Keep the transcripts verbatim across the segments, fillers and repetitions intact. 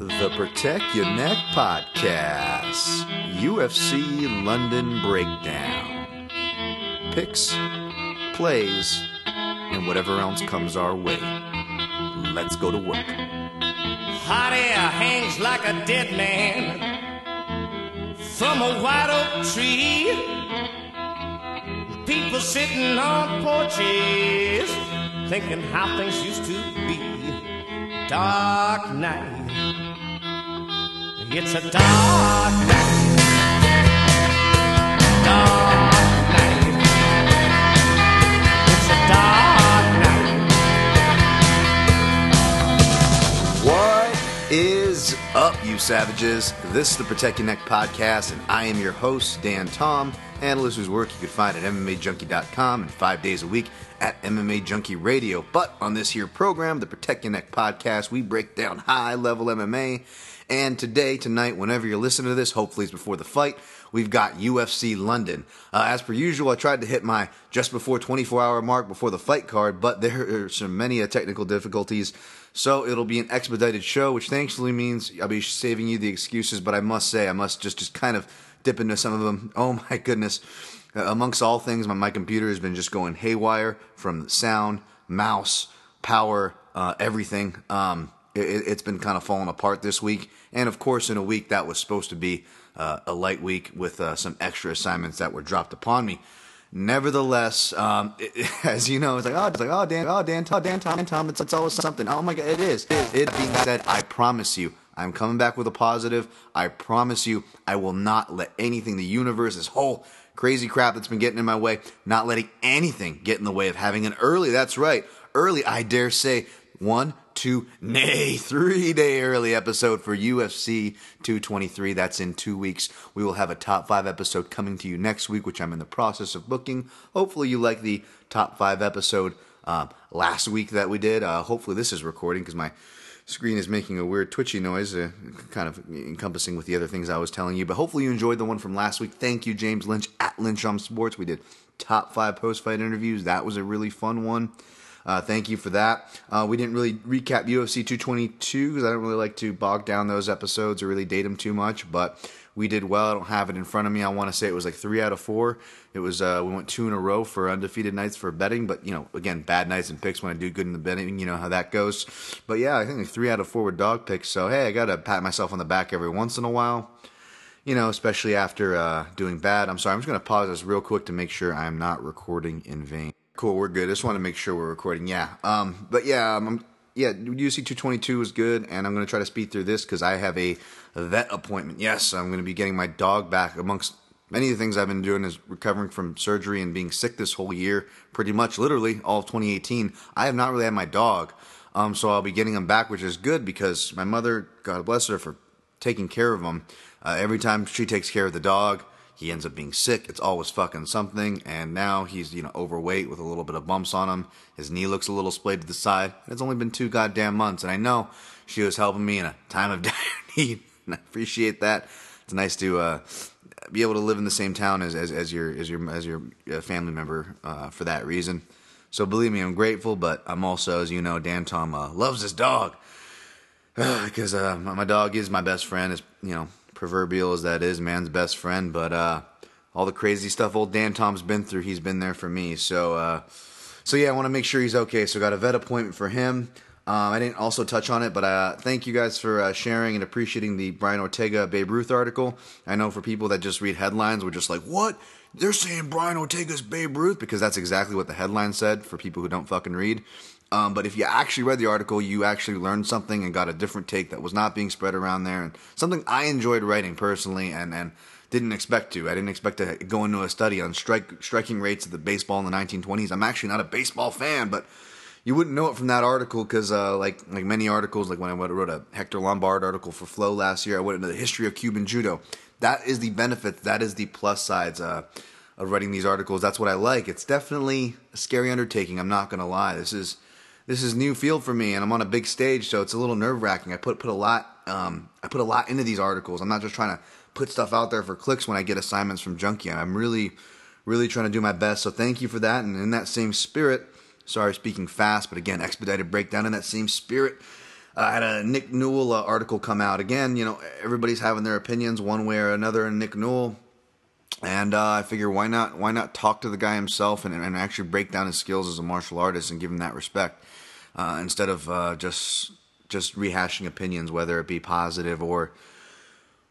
The Protect Your Neck Podcast, U F C London Breakdown. Picks, plays, and whatever else comes our way. Let's go to work. Hot air hangs like a dead man from a white oak tree. People sitting on porches thinking how things used to be. Dark night. It's a dark night, dark night, it's a dark night. What is up, you savages? This is the Protect Your Neck Podcast, and I am your host, Dan Tom, analyst whose work you can find at M M A Junkie dot com and five days a week at M M A Junkie Radio. But on this here program, the Protect Your Neck Podcast, we break down high-level M M A. And today, tonight, whenever you're listening to this, hopefully it's before the fight, we've got U F C London. Uh, as per usual, I tried to hit my just before twenty-four hour mark before the fight card, but there are some many uh, technical difficulties, so it'll be an expedited show, which thankfully means I'll be saving you the excuses, but I must say, I must just, just kind of dip into some of them. Oh my goodness. Uh, amongst all things, my, my computer has been just going haywire from sound, mouse, power, uh, everything. Um... It's been kind of falling apart this week. And, of course, in a week that was supposed to be uh, a light week with uh, some extra assignments that were dropped upon me. Nevertheless, um, it, as you know, it's like, oh, it's like, oh, Dan, oh, Dan, Tom, Dan, Tom, Tom, it's, it's always something. Oh, my God, it is. It being said, I promise you, I'm coming back with a positive. I promise you, I will not let anything, the universe, this whole crazy crap that's been getting in my way, not letting anything get in the way of having an early, that's right, early, I dare say, one, two, nay, three-day early episode for U F C two twenty-three. That's in two weeks. We will have a top five episode coming to you next week, which I'm in the process of booking. Hopefully you like the top five episode uh, last week that we did. Uh, hopefully this is recording because my screen is making a weird twitchy noise, uh, kind of encompassing with the other things I was telling you. But hopefully you enjoyed the one from last week. Thank you, James Lynch at Lynch on Sports. We did top five post-fight interviews. That was a really fun one. Uh, thank you for that. Uh, we didn't really recap U F C two twenty-two because I don't really like to bog down those episodes or really date them too much, but we did well. I don't have it in front of me. I want to say it was like three out of four. It was uh, we went two in a row for undefeated nights for betting, but, you know, again, bad nights and picks when I do good in the betting, you know how that goes. But, yeah, I think like three out of four were dog picks, so, hey, I got to pat myself on the back every once in a while, you know, especially after uh, doing bad. I'm sorry, I'm just going to pause this real quick to make sure I'm not recording in vain. Cool, we're good. I just want to make sure we're recording. Yeah, um, but yeah, um, yeah. U F C two twenty-two was good, and I'm going to try to speed through this because I have a vet appointment. Yes, I'm going to be getting my dog back. Amongst many of the things I've been doing is recovering from surgery and being sick this whole year, pretty much, literally all of twenty eighteen. I have not really had my dog, um, so I'll be getting him back, which is good because my mother, God bless her for taking care of him. Uh, every time she takes care of the dog, he ends up being sick. It's always fucking something. And now he's, you know, overweight with a little bit of bumps on him. His knee looks a little splayed to the side. And it's only been two goddamn months. And I know she was helping me in a time of dire need. And I appreciate that. It's nice to uh, be able to live in the same town as, as, as your as your, as your family member uh, for that reason. So believe me, I'm grateful. But I'm also, as you know, Dan Tom uh, loves his dog. Because uh, my dog is my best friend. It's, you know, proverbial as that is, man's best friend, but uh, all the crazy stuff old Dan Tom's been through, he's been there for me, so uh, so yeah, I want to make sure he's okay, so got a vet appointment for him. um, I didn't also touch on it, but uh, thank you guys for uh, sharing and appreciating the Brian Ortega Babe Ruth article. I know for people that just read headlines, we're just like, what? They're saying Brian Ortega's Babe Ruth? Because that's exactly what the headline said, for people who don't fucking read. Um, but if you actually read the article, you actually learned something and got a different take that was not being spread around there, and something I enjoyed writing personally and, and didn't expect to. I didn't expect to go into a study on strike striking rates of the baseball in the nineteen twenties. I'm actually not a baseball fan, but you wouldn't know it from that article because uh, like like many articles, like when I wrote a Hector Lombard article for Flow last year, I went into the history of Cuban judo. That is the benefit. That is the plus sides uh, of writing these articles. That's what I like. It's definitely a scary undertaking. I'm not going to lie. This is... This is new field for me, and I'm on a big stage, so it's a little nerve wracking. I put put a lot, um, I put a lot into these articles. I'm not just trying to put stuff out there for clicks when I get assignments from Junkie. I'm really, really trying to do my best. So thank you for that. And in that same spirit, sorry, speaking fast, but again, expedited breakdown. In that same spirit, Uh, had a Nick Newell uh, article come out. Again, you know, everybody's having their opinions one way or another on Nick Newell. And uh, I figure why not why not talk to the guy himself and, and actually break down his skills as a martial artist and give him that respect uh, instead of uh, just just rehashing opinions, whether it be positive or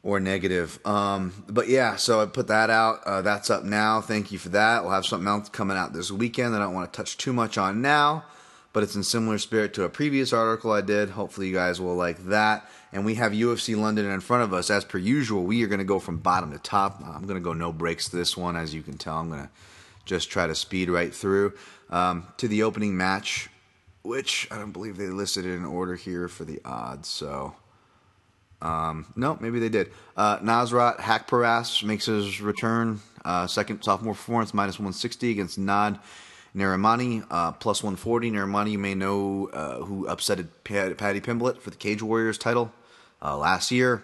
or negative. Um, but yeah, so I put that out. Uh, that's up now. Thank you for that. We'll have something else coming out this weekend that I don't want to touch too much on now, but it's in similar spirit to a previous article I did. Hopefully you guys will like that. And we have U F C London in front of us. As per usual, we are going to go from bottom to top. I'm going to go no breaks to this one. As you can tell, I'm going to just try to speed right through um, to the opening match, which I don't believe they listed in order here for the odds. So, um, no, maybe they did. Uh, Nasrat Hakparast makes his return. Uh, second sophomore performance, minus one sixty against Nad Narimani, uh, plus one forty. Narimani, you may know, uh, who upsetted Pat- Patty Pimblett for the Cage Warriors title. Uh, last year,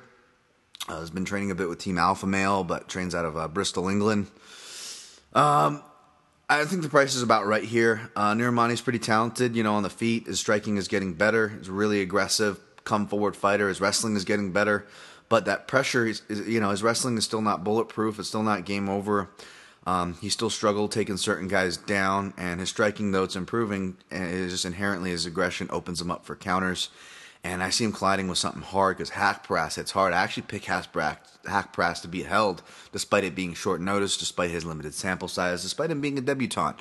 uh, has been training a bit with Team Alpha Male, but trains out of uh, Bristol, England. Um, I think the price is about right here. Uh, Narimani's pretty talented, you know, on the feet. His striking is getting better. He's really aggressive, come forward fighter. His wrestling is getting better, but that pressure is, is you know, his wrestling is still not bulletproof. It's still not game over. Um, he still struggled taking certain guys down, and his striking, though it's improving, and it's just inherently his aggression opens him up for counters. And I see him colliding with something hard because Hakparast hits hard. I actually pick Hakparast to be held, despite it being short notice, despite his limited sample size, despite him being a debutant.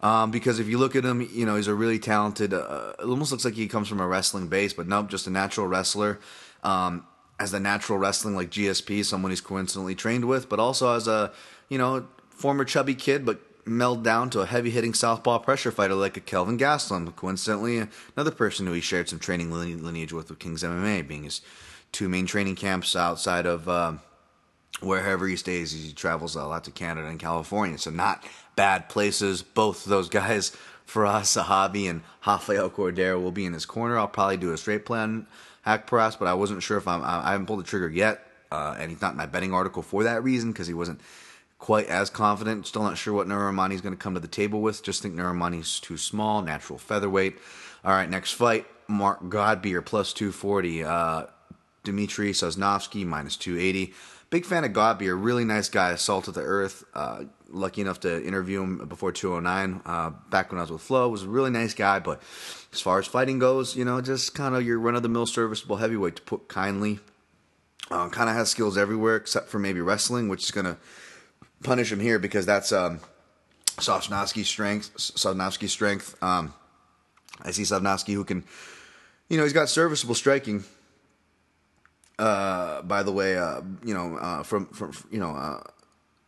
Um, because if you look at him, you know, he's a really talented, uh, it almost looks like he comes from a wrestling base, but no, just a natural wrestler. Um, as a natural wrestling like G S P, someone he's coincidentally trained with, but also as a, you know, former chubby kid, but meld down to a heavy-hitting southpaw pressure fighter like a Kelvin Gastelum, coincidentally another person who he shared some training lineage with with King's M M A, being his two main training camps outside of uh, wherever he stays. He travels a lot to Canada and California, so not bad places. Both those guys, Farah Sahabi and Rafael Cordero, will be in his corner. I'll probably do a straight play on Hakparast, but I wasn't sure if I'm, I haven't pulled the trigger yet, uh, and he's not in my betting article for that reason, because he wasn't quite as confident. Still not sure what Narimani's going to come to the table with. Just think Narimani's too small, natural featherweight. All right, next fight, Mark Godbeer, plus two forty. Uh, Dmitry Sosnovsky, minus two eighty. Big fan of Godbeer, really nice guy, salt of the earth. Uh, lucky enough to interview him before two oh nine, uh, back when I was with Flow. Was a really nice guy, but as far as fighting goes, you know, just kind of your run-of-the-mill serviceable heavyweight, to put kindly. Uh, kind of has skills everywhere except for maybe wrestling, which is going to punish him here because that's um, Sosnovsky's strength. Sosnovsky's strength. Um, I see Sosnovsky, who can, you know, he's got serviceable striking. Uh, by the way, uh, you know, uh, from from you know, uh,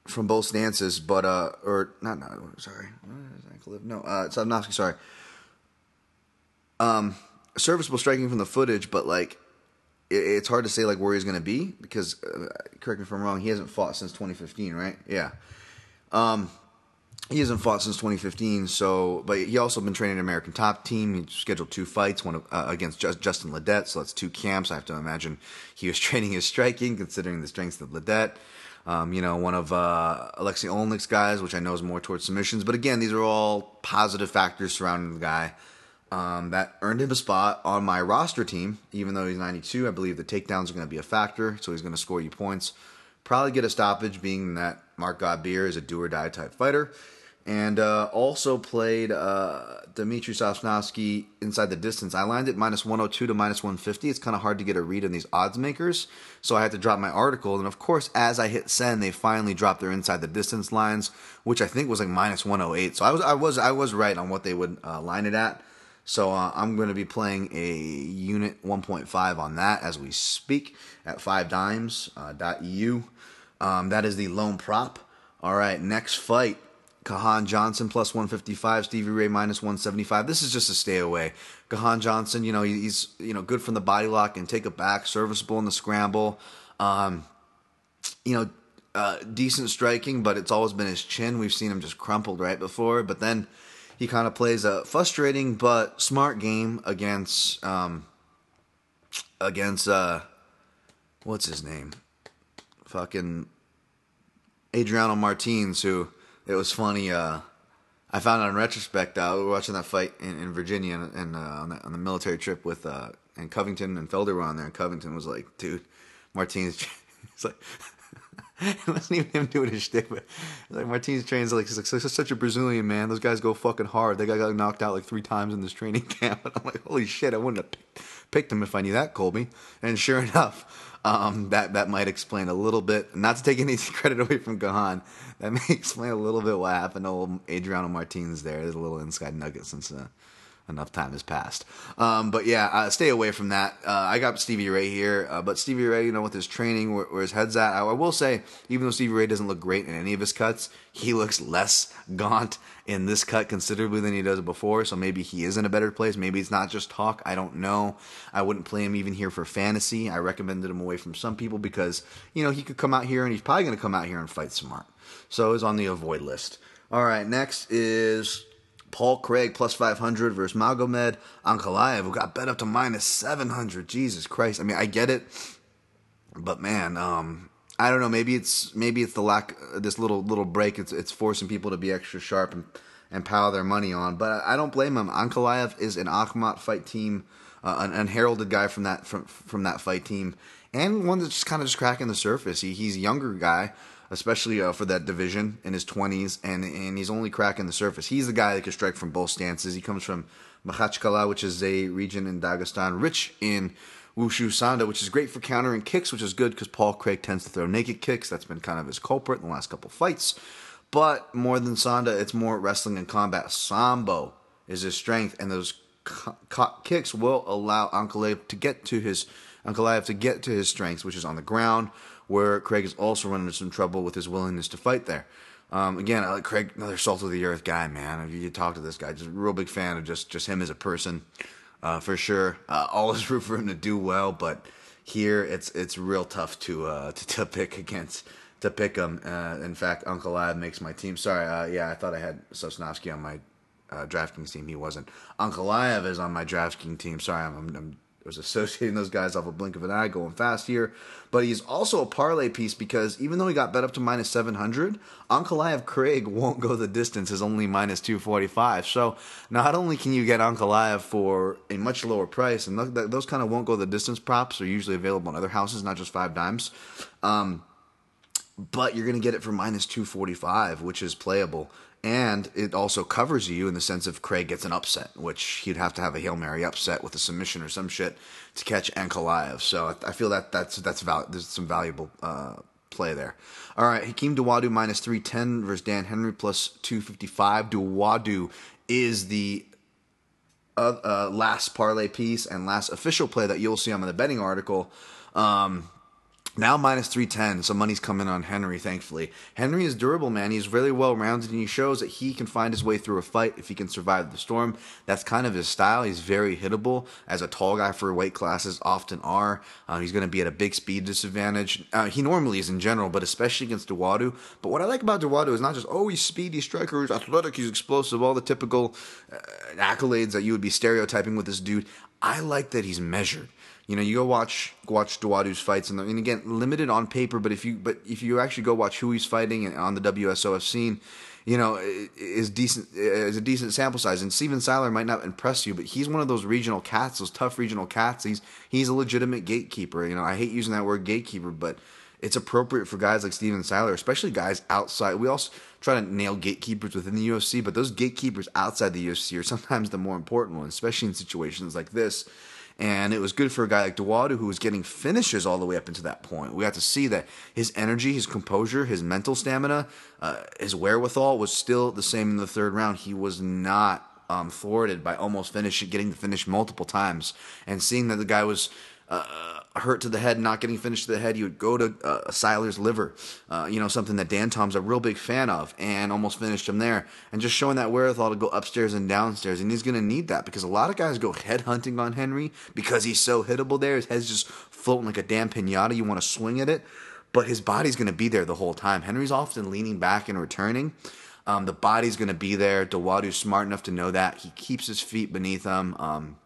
from both stances, but uh, or not, not sorry, no, uh, Sosnovsky, sorry. Um, serviceable striking from the footage, but like, it's hard to say like where he's going to be because, uh, correct me if I'm wrong, he hasn't fought since twenty fifteen, right? Yeah. Um, he hasn't fought since twenty fifteen, so, but he also been training at American Top Team. He scheduled two fights, one uh, against Just, Justin Liddett, so that's two camps. I have to imagine he was training his striking, considering the strengths of Liddett. Um, you know, one of uh, Alexei Olnik's guys, which I know is more towards submissions, but again, these are all positive factors surrounding the guy. Um, that earned him a spot on my roster team, even though he's ninety-two. I believe the takedowns are going to be a factor, so he's going to score you points. Probably get a stoppage, being that Mark Godbeer is a do-or-die type fighter. And uh, also played uh, Dmitry Sosnovsky inside the distance. I lined it minus one oh two to minus one fifty. It's kind of hard to get a read on these odds makers, so I had to drop my article. And, of course, as I hit send, they finally dropped their inside the distance lines, which I think was like minus one oh eight. So I was I was, I was right on what they would uh, line it at. So uh, I'm going to be playing a unit one point five on that as we speak at five dimes dot e u. Uh, um, that is the lone prop. All right, next fight, Gahan Johnson plus one fifty-five, Stevie Ray minus one seventy-five. This is just a stay away. Gahan Johnson, you know, he's you know good from the body lock and take it back, serviceable in the scramble. Um, you know, uh, decent striking, but it's always been his chin. We've seen him just crumpled right before, but then he kind of plays a frustrating but smart game against um, against uh, what's his name, fucking Adriano Martins. Who it was funny. Uh, I found out in retrospect. Uh, we were watching that fight in, in Virginia and uh, on, the, on the military trip with uh, and Covington and Felder were on there, and Covington was like, dude, Martins, it's like, it wasn't even him doing his shtick, but like Martins trains like he's like such a Brazilian man. Those guys go fucking hard. That guy got knocked out like three times in this training camp. And I'm like, holy shit, I wouldn't have picked, picked him if I knew that, Colby. And sure enough, um, that that might explain a little bit. Not to take any credit away from Gahan, that may explain a little bit what happened to old Adriano Martins there. There's a little inside nugget since uh, enough time has passed. Um, but yeah, uh, stay away from that. Uh, I got Stevie Ray here, uh, but Stevie Ray, you know, with his training, where, where his head's at, I, I will say, even though Stevie Ray doesn't look great in any of his cuts, he looks less gaunt in this cut considerably than he does before, so maybe he is in a better place. Maybe it's not just talk. I don't know. I wouldn't play him even here for fantasy. I recommended him away from some people because, you know, he could come out here and he's probably going to come out here and fight smart. So he's on the avoid list. All right, next is Paul Craig plus five hundred versus Magomed Ankalaev, who got bet up to minus seven hundred. Jesus Christ. I mean, I get it, but man, um, I don't know. Maybe it's maybe it's the lack of this little little break. It's it's forcing people to be extra sharp and and pile their money on. But I don't blame him. Ankalaev is an Akhmat fight team, uh, an unheralded guy from that from from that fight team, and one that's just kind of just cracking the surface. He he's a younger guy, especially uh, for that division in his twenties, and, and he's only cracking the surface. He's the guy that can strike from both stances. He comes from Makhatchkala, which is a region in Dagestan, rich in Wushu Sanda, which is great for countering kicks, which is good because Paul Craig tends to throw naked kicks. That's been kind of his culprit in the last couple fights. But more than Sanda, it's more wrestling and combat. Sambo is his strength, and those caught kicks will allow Ankalaev to get to his Ankalaev to get to his strengths, which is on the ground, where Craig is also running into some trouble with his willingness to fight there. Um, again, I like Craig, another salt of the earth guy, man. If you talk to this guy, just a real big fan of just, just him as a person, uh, for sure. Uh, always root for him to do well, but here it's it's real tough to uh, to, to pick against to pick him. Uh, in fact, Ankalaev makes my team. Sorry, uh, yeah, I thought I had Sosnovsky on my uh, DraftKings team. He wasn't. Ankalaev is on my DraftKings team. Sorry, I'm. I'm, I'm was associating those guys off a blink of an eye, going fast here. But he's also a parlay piece because even though he got bet up to minus seven hundred, Ankalaev Craig won't go the distance, is only minus two forty-five. So not only can you get Ankalaev for a much lower price, and those kind of won't go the distance props are usually available in other houses, not just five dimes, um, but you're going to get it for minus two forty-five, which is playable. And it also covers you in the sense of Craig gets an upset, which he'd have to have a Hail Mary upset with a submission or some shit to catch Ankalaev. So I feel that that's that's val- there's some valuable uh, play there. All right, Hakeem Dawodu minus three ten versus Dan Henry plus two fifty-five. Dawodu is the uh, uh, last parlay piece and last official play that you'll see on the betting article. Um... Now minus three ten, so money's coming on Henry, thankfully. Henry is durable, man. He's really well-rounded, and he shows that he can find his way through a fight if he can survive the storm. That's kind of his style. He's very hittable, as a tall guy for weight classes often are. Uh, he's going to be at a big speed disadvantage. Uh, he normally is in general, but especially against Dawodu. But what I like about Dawodu is not just, oh, he's speedy striker, he's athletic, he's explosive, all the typical uh, accolades that you would be stereotyping with this dude. I like that he's measured. You know, you go watch watch Dawodu's fights, and, and again, limited on paper. But if you but if you actually go watch who he's fighting and on the W S O F scene, you know, is decent is a decent sample size. And Steven Siler might not impress you, but he's one of those regional cats, those tough regional cats. He's he's a legitimate gatekeeper. You know, I hate using that word gatekeeper, but it's appropriate for guys like Steven Siler, especially guys outside. We also try to nail gatekeepers within the U F C, but those gatekeepers outside the U F C are sometimes the more important ones, especially in situations like this. And it was good for a guy like Dawodu, who was getting finishes all the way up into that point. We got to see that his energy, his composure, his mental stamina, uh, his wherewithal was still the same in the third round. He was not um, thwarted by almost finishing, getting the finish multiple times. And seeing that the guy was uh, hurt to the head, not getting finished to the head, you would go to uh, Siler's liver, uh, you know, something that Dan Tom's a real big fan of, and almost finished him there. And just showing that wherewithal to go upstairs and downstairs, and he's going to need that because a lot of guys go headhunting on Henry because he's so hittable there. His head's just floating like a damn pinata. You want to swing at it, but his body's going to be there the whole time. Henry's often leaning back and returning. Um, the body's going to be there. Dawodu's smart enough to know that. He keeps his feet beneath him. Um,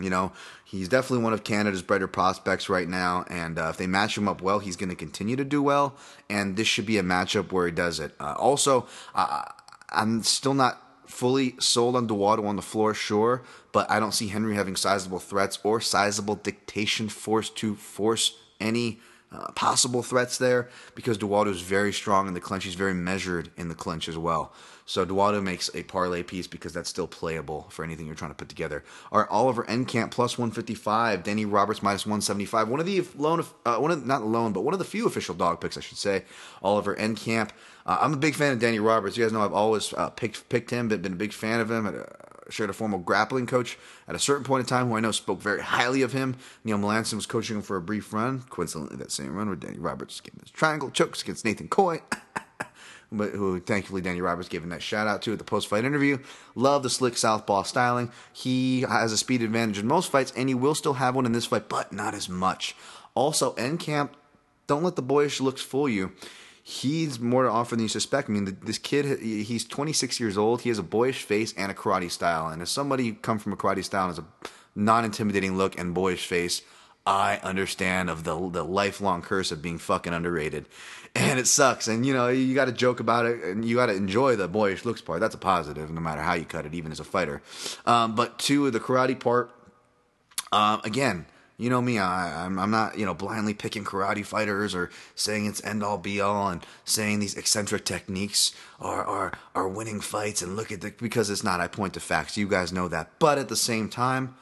You know, he's definitely one of Canada's brighter prospects right now, and uh, if they match him up well, he's going to continue to do well, and this should be a matchup where he does it. Uh, also, uh, I'm still not fully sold on Dawodu on the floor, sure, but I don't see Henry having sizable threats or sizable dictation force to force any uh, possible threats there, because Dawodu is very strong in the clinch. He's very measured in the clinch as well. So Dawodu makes a parlay piece because that's still playable for anything you're trying to put together. All right, Oliver Enkamp plus one fifty-five, Danny Roberts minus one seventy-five. One of the loan, uh, one of not loan, but one of the few official dog picks, I should say. Oliver Enkamp. Uh, I'm a big fan of Danny Roberts. You guys know I've always uh, picked picked him, but been a big fan of him. I uh, shared a formal grappling coach at a certain point in time who I know spoke very highly of him. Neil Melanson was coaching him for a brief run. Coincidentally, that same run where Danny Roberts gave him his triangle chokes against Nathan Coy. But who, thankfully, Danny Roberts gave him that shout-out to at the post-fight interview. Love the slick southpaw styling. He has a speed advantage in most fights, and he will still have one in this fight, but not as much. Also, Enkamp, don't let the boyish looks fool you. He's more to offer than you suspect. I mean, this kid, he's twenty-six years old. He has a boyish face and a karate style. And as somebody who comes from a karate style and has a non-intimidating look and boyish face, I understand of the the lifelong curse of being fucking underrated. And it sucks. And, you know, you got to joke about it. And you got to enjoy the boyish looks part. That's a positive, no matter how you cut it, even as a fighter. Um, but two, the karate part, um, again, you know me, I, I'm, I'm not, you know, blindly picking karate fighters or saying it's end-all, be-all and saying these eccentric techniques are, are, are winning fights. And look at the, because it's not. I point to facts. You guys know that. But at the same time,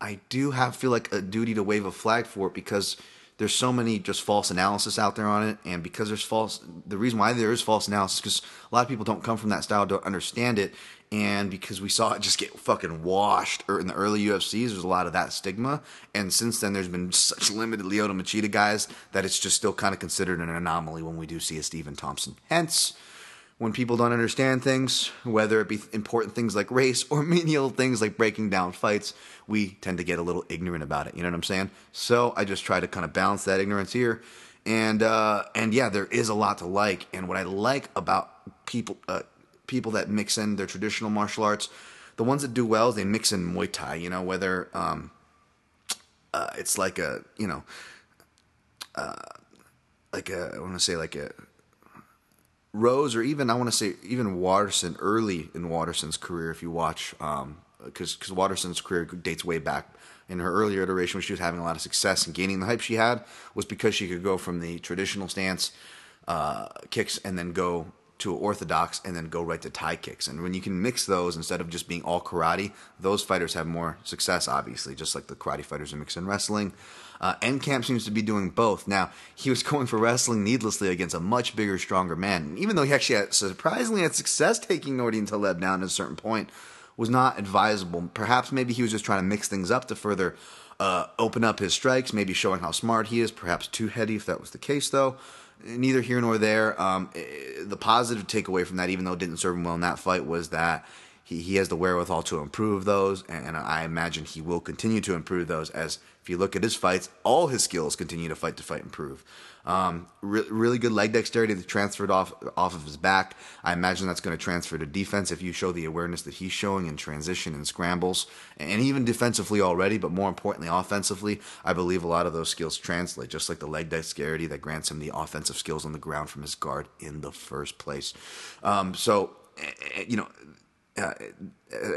I do have feel like a duty to wave a flag for it, because there's so many just false analysis out there on it, and because there's false, the reason why there is false analysis is because a lot of people don't come from that style, don't understand it, and because we saw it just get fucking washed in the early U F Cs, there's a lot of that stigma, and since then there's been such limited Lyoto Machida guys that it's just still kind of considered an anomaly when we do see a Stephen Thompson. Hence, when people don't understand things, whether it be important things like race or menial things like breaking down fights, we tend to get a little ignorant about it. You know what I'm saying? So I just try to kind of balance that ignorance here. And uh, and yeah, there is a lot to like. And what I like about people uh, people that mix in their traditional martial arts, the ones that do well, is they mix in Muay Thai, you know, whether um, uh, it's like a, you know, uh, like a, I want to say like a, Rose, or even, I want to say, even Watterson, early in Watterson's career, if you watch, um, because because Watterson's career dates way back. In her earlier iteration, when she was having a lot of success and gaining the hype she had, was because she could go from the traditional stance uh, kicks and then go to orthodox and then go right to Thai kicks. And when you can mix those instead of just being all karate, those fighters have more success, obviously, just like the karate fighters who mix in wrestling. Uh, Enkamp seems to be doing both. Now, he was going for wrestling needlessly against a much bigger, stronger man. And even though he actually had, surprisingly had success taking Nordin Taleb down at a certain point, was not advisable. Perhaps maybe he was just trying to mix things up to further uh, open up his strikes, maybe showing how smart he is, perhaps too heady if that was the case, though. Neither here nor there. Um, the positive takeaway from that, even though it didn't serve him well in that fight, was that He, he has the wherewithal to improve those, and, and I imagine he will continue to improve those, as if you look at his fights, all his skills continue to fight to fight improve. Um, re- really good leg dexterity that transferred off off of his back. I imagine that's going to transfer to defense if you show the awareness that he's showing in transition and scrambles, and even defensively already, but more importantly offensively, I believe a lot of those skills translate, just like the leg dexterity that grants him the offensive skills on the ground from his guard in the first place. Um, so, you know, Uh,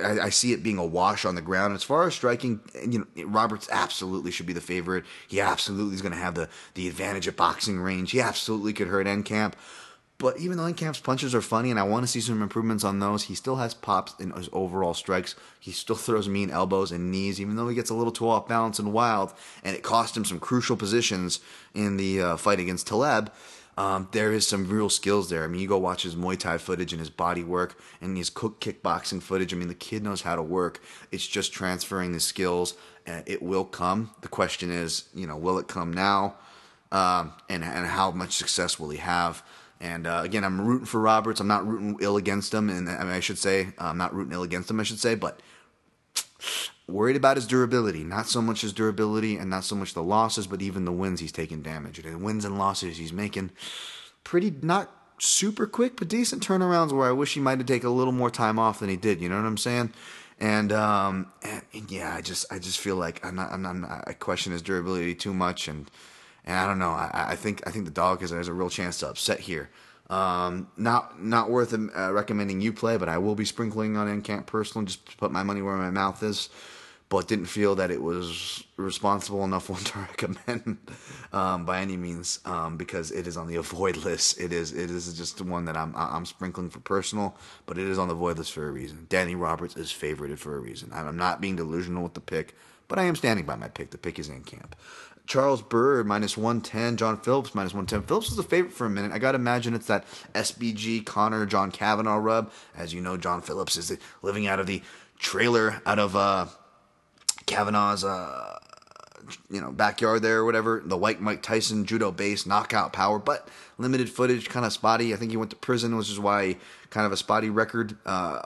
I, I see it being a wash on the ground. As far as striking, you know, Roberts absolutely should be the favorite. He absolutely is going to have the, the advantage at boxing range. He absolutely could hurt Enkamp. But even though Enkamp's punches are funny and I want to see some improvements on those, he still has pops in his overall strikes. He still throws mean elbows and knees, even though he gets a little too off balance and wild, and it cost him some crucial positions in the uh, fight against Taleb. Um, there is some real skills there. I mean, you go watch his Muay Thai footage and his body work and his cook kickboxing footage. I mean, the kid knows how to work. It's just transferring the skills. And it will come. The question is, you know, will it come now? Um, and, and how much success will he have? And uh, again, I'm rooting for Roberts. I'm not rooting ill against him. And I, mean, I should say, I'm not rooting ill against him, I should say, but worried about his durability, not so much his durability and not so much the losses, but even the wins he's taking damage. And the wins and losses he's making, pretty not super quick, but decent turnarounds where I wish he might have taken a little more time off than he did. You know what I'm saying? And, um, and, and yeah, I just I just feel like I'm not, I'm not I question his durability too much, and and I don't know. I, I think I think the dog has, has a real chance to upset here. Um, not not worth uh, recommending you play, but I will be sprinkling on Enkamp personally, just to put my money where my mouth is. But didn't feel that it was responsible enough one to recommend um, by any means, um, because it is on the avoid list. It is it is just the one that I'm I'm sprinkling for personal, but it is on the avoid list for a reason. Danny Roberts is favorited for a reason. I'm not being delusional with the pick, but I am standing by my pick. The pick is Enkamp. Charles Bird, minus one ten. John Phillips, minus one ten. Phillips was a favorite for a minute. I got to imagine it's that S B G, Connor, John Kavanaugh rub. As you know, John Phillips is living out of the trailer, out of uh, Kavanaugh's uh, you know, backyard there or whatever. The white Mike Tyson, judo-based, knockout power, but limited footage, kind of spotty. I think he went to prison, which is why kind of a spotty record uh,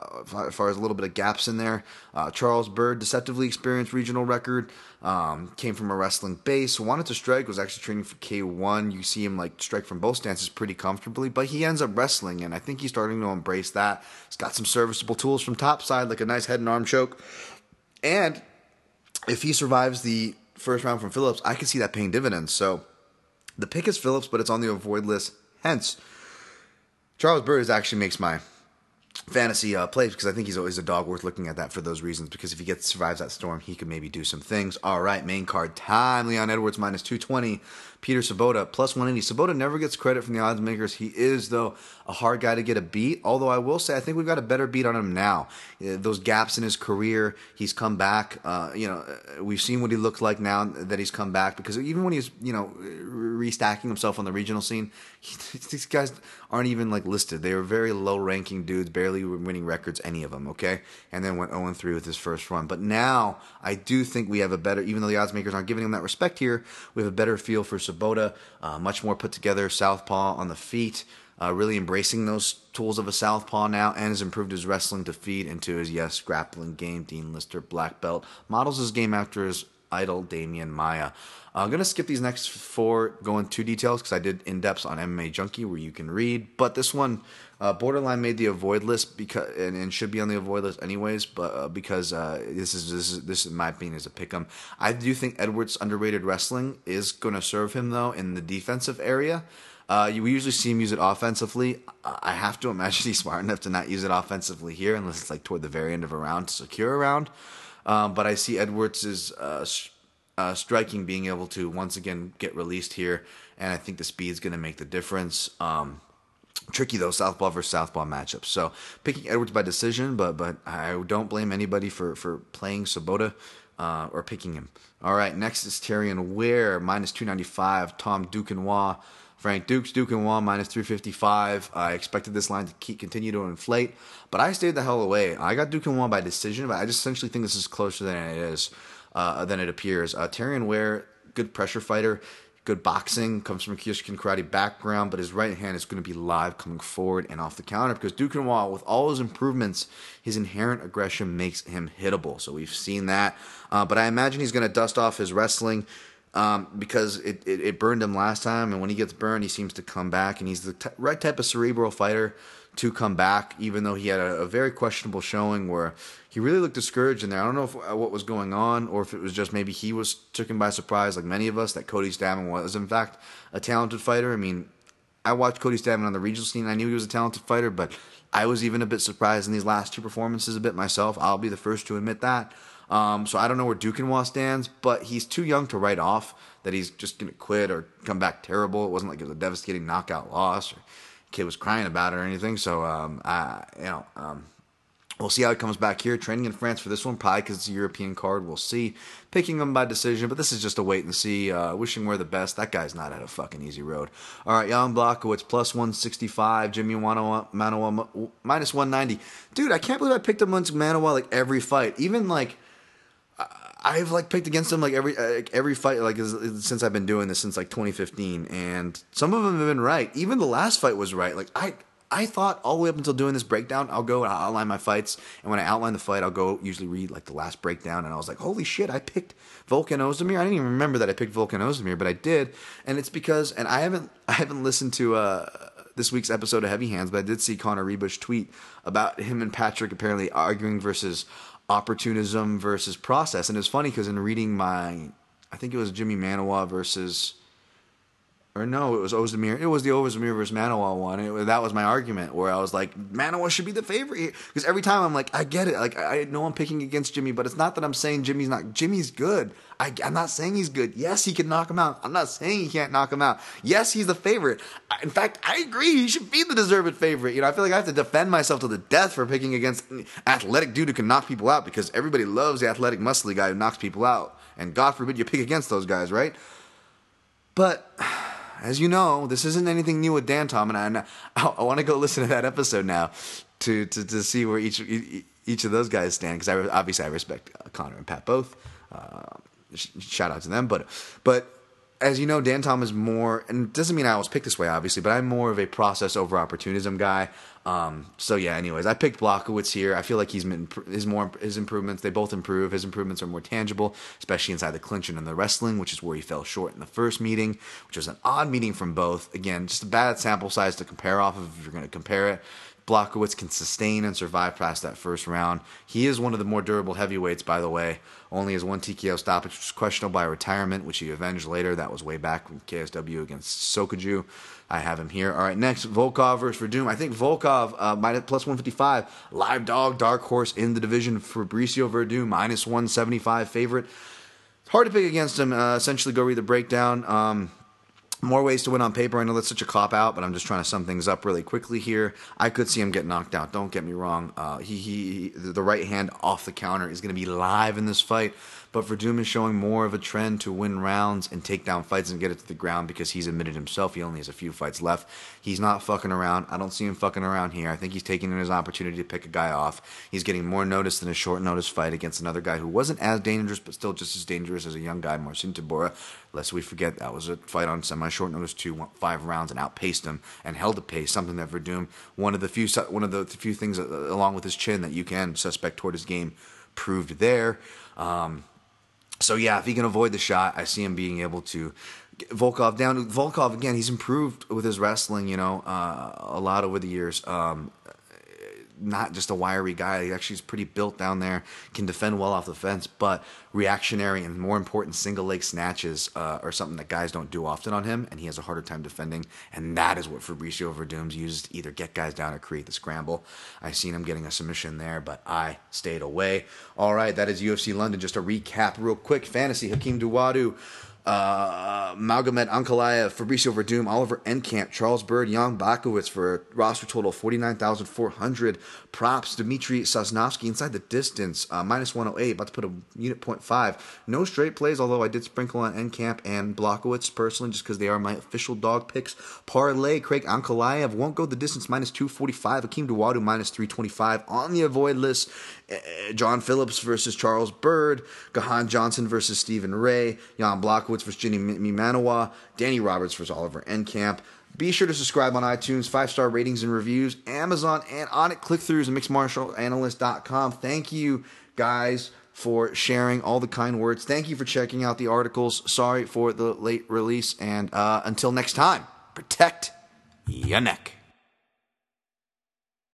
as far as a little bit of gaps in there. Uh, Charles Bird, deceptively experienced regional record, um, came from a wrestling base, wanted to strike, was actually training for K one. You see him like strike from both stances pretty comfortably, but he ends up wrestling, and I think he's starting to embrace that. He's got some serviceable tools from topside, like a nice head and arm choke. And if he survives the first round from Phillips, I can see that paying dividends. So the pick is Phillips, but it's on the avoid list. Hence, Charles Bird is actually makes my fantasy uh, plays, because I think he's always a dog worth looking at that for those reasons, because if he gets survives that storm, he could maybe do some things. All right, main card time. Leon Edwards, minus two twenty. Peter Sabota, plus one eighty. Sabota never gets credit from the odds makers. He is, though, a hard guy to get a beat, although I will say I think we've got a better beat on him now. Those gaps in his career, he's come back. Uh, you know, we've seen what he looked like now that he's come back, because even when he's, you know, restacking himself on the regional scene, he, these guys aren't even, like, listed. They were very low-ranking dudes, barely winning records, any of them, okay? And then went oh and three with his first run. But now I do think we have a better, even though the odds makers aren't giving him that respect here, we have a better feel for Sabota, uh, much more put together, southpaw on the feet, uh, really embracing those tools of a southpaw now, and has improved his wrestling to feed into his, yes, grappling game. Dean Lister, black belt, models his game after his idol, Damian Maia. Uh, I'm going to skip these next four, going into details, because I did in-depths on M M A Junkie, where you can read, but this one, uh, borderline made the avoid list, because and, and should be on the avoid list anyways, but uh, because uh, this is, this is, this in my opinion, is a pick'em. I do think Edwards' underrated wrestling is going to serve him, though, in the defensive area. Uh, you usually see him use it offensively. I have to imagine he's smart enough to not use it offensively here, unless it's like toward the very end of a round to secure a round. Um, but I see Edwards' uh, uh, striking being able to once again get released here, and I think the speed is going to make the difference. Um, tricky, though, southpaw versus southpaw matchup. So picking Edwards by decision, but but I don't blame anybody for, for playing Sabota uh, or picking him. All right, next is Tyrion Ware, minus two ninety-five, Tom Duquesnoy. Frank Dukes, Duquesnoy, minus three fifty-five. I expected this line to keep, continue to inflate, but I stayed the hell away. I got Duquesnoy by decision, but I just essentially think this is closer than it is, uh, than it appears. Uh, Tyrion Ware, good pressure fighter, good boxing, comes from a Kyokushin karate background, but his right hand is going to be live coming forward and off the counter, because Duquesnoy, with all his improvements, his inherent aggression makes him hittable. So we've seen that, uh, but I imagine he's going to dust off his wrestling, Um, because it, it, it burned him last time, and when he gets burned, he seems to come back, and he's the t- right type of cerebral fighter to come back, even though he had a, a very questionable showing where he really looked discouraged in there. I don't know if, uh, what was going on, or if it was just maybe he was took him by surprise, like many of us, that Cody Stammen was, in fact, a talented fighter. I mean, I watched Cody Stammen on the regional scene. I knew he was a talented fighter, but I was even a bit surprised in these last two performances a bit myself. I'll be the first to admit that. Um, so I don't know where Duquesnoy stands, but he's too young to write off that he's just going to quit or come back terrible. It wasn't like it was a devastating knockout loss or the kid was crying about it or anything. So, um, I, you know, um, we'll see how he comes back here. Training in France for this one, probably because it's a European card. We'll see. Picking him by decision, but this is just a wait and see. Uh, wishing we're the best. That guy's not at a fucking easy road. All right, Jan Blachowicz, plus one sixty-five. Jimmy Manoa, minus one ninety. Dude, I can't believe I picked him against Manoa like every fight. Even like... I've like picked against him like every like every fight like since I've been doing this since like twenty fifteen, and some of them have been right. Even the last fight was right. Like I I thought all the way up until doing this breakdown, I'll go and I'll outline my fights, and when I outline the fight, I'll go usually read like the last breakdown, and I was like, holy shit, I picked Volkan Ozdemir. I didn't even remember that I picked Volkan Ozdemir, but I did, and it's because and I haven't I haven't listened to uh. this week's episode of Heavy Hands, but I did see Connor Rebush tweet about him and Patrick apparently arguing versus opportunism versus process. And it's funny because in reading my, I think it was Jimmy Manoa versus Or no, it was Ozdemir. It was the Ozdemir versus Manawa one. It, that was my argument where I was like, Manawa should be the favorite here. Because every time I'm like, I get it. Like, I know I'm picking against Jimmy, but it's not that I'm saying Jimmy's not. Jimmy's good. I, I'm not saying he's good. Yes, he can knock him out. I'm not saying he can't knock him out. Yes, he's the favorite. I, in fact, I agree. He should be the deserved favorite. You know, I feel like I have to defend myself to the death for picking against an athletic dude who can knock people out because everybody loves the athletic, muscly guy who knocks people out. And God forbid you pick against those guys, right? But as you know, this isn't anything new with Dan Tom, and I, I, I want to go listen to that episode now to, to, to see where each each of those guys stand, because I, obviously I respect Connor and Pat both. Uh, shout out to them. But but as you know, Dan Tom is more, and it doesn't mean I always pick this way, obviously, but I'm more of a process over opportunism guy. Um, so yeah, anyways, I picked Blachowicz here. I feel like he's been, his more, his improvements, they both improve. His improvements are more tangible, especially inside the clinch and in the wrestling, which is where he fell short in the first meeting, which was an odd meeting from both. Again, just a bad sample size to compare off of if you're going to compare it. Blachowicz can sustain and survive past that first round. He is one of the more durable heavyweights, by the way. Only has one T K O stoppage, which was questionable by retirement, which he avenged later. That was way back with K S W against Sokaju. I have him here. All right, next, Volkov versus Verdum. I think Volkov, uh, minus, plus one fifty-five, live dog, dark horse in the division. Fabricio Verdum, minus one seventy-five favorite. It's hard to pick against him. Uh, essentially, go read the breakdown. Um, more ways to win on paper. I know that's such a cop-out, but I'm just trying to sum things up really quickly here. I could see him get knocked out. Don't get me wrong. Uh, he, he, the right hand off the counter is going to be live in this fight. But Verdum is showing more of a trend to win rounds and take down fights and get it to the ground because he's admitted himself he only has a few fights left. He's not fucking around. I don't see him fucking around here. I think he's taking his opportunity to pick a guy off. He's getting more notice than a short notice fight against another guy who wasn't as dangerous but still just as dangerous as a young guy, Marcin Tybura. Lest we forget, that was a fight on semi-short notice, two, five rounds, and outpaced him and held the pace, something that Verdum, one of the few, one of the few things uh, along with his chin that you can suspect toward his game, proved there. Um... So, yeah, if he can avoid the shot, I see him being able to get Volkov down. Volkov, again, he's improved with his wrestling, you know, uh, a lot over the years. Um, not just a wiry guy. He actually is pretty built down there, can defend well off the fence, but reactionary and, more important, single leg snatches uh, are something that guys don't do often on him, and he has a harder time defending, and that is what Fabricio Verdum's uses to either get guys down or create the scramble. I've seen him getting a submission there, but I stayed away. All right, that is U F C London. Just a recap real quick. Fantasy, Hakeem Dawodu, Uh, Magomed Ankalaev, Fabricio Verdum, Oliver Enkamp, Charles Bird, Jan Blachowicz for a roster total forty-nine thousand four hundred. Props, Dmitry Sosnovsky inside the distance, uh, minus one oh eight, about to put a unit point five. No straight plays, although I did sprinkle on Enkamp and Blachowicz personally just because they are my official dog picks. Parlay, Craig Ankalaev won't go the distance, minus two forty-five. Hakeem Dawodu, minus three twenty-five. On the avoid list, uh, John Phillips versus Charles Bird, Gahan Johnson versus Stevie Ray, Jan Blachowicz versus Ginny Manawa, Danny Roberts versus Oliver Enkamp. Be sure to subscribe on iTunes, five-star ratings and reviews, Amazon, and on it, click-throughs and mixed martial analyst dot com. Thank you, guys, for sharing all the kind words. Thank you for checking out the articles. Sorry for the late release, and uh, until next time, protect your neck.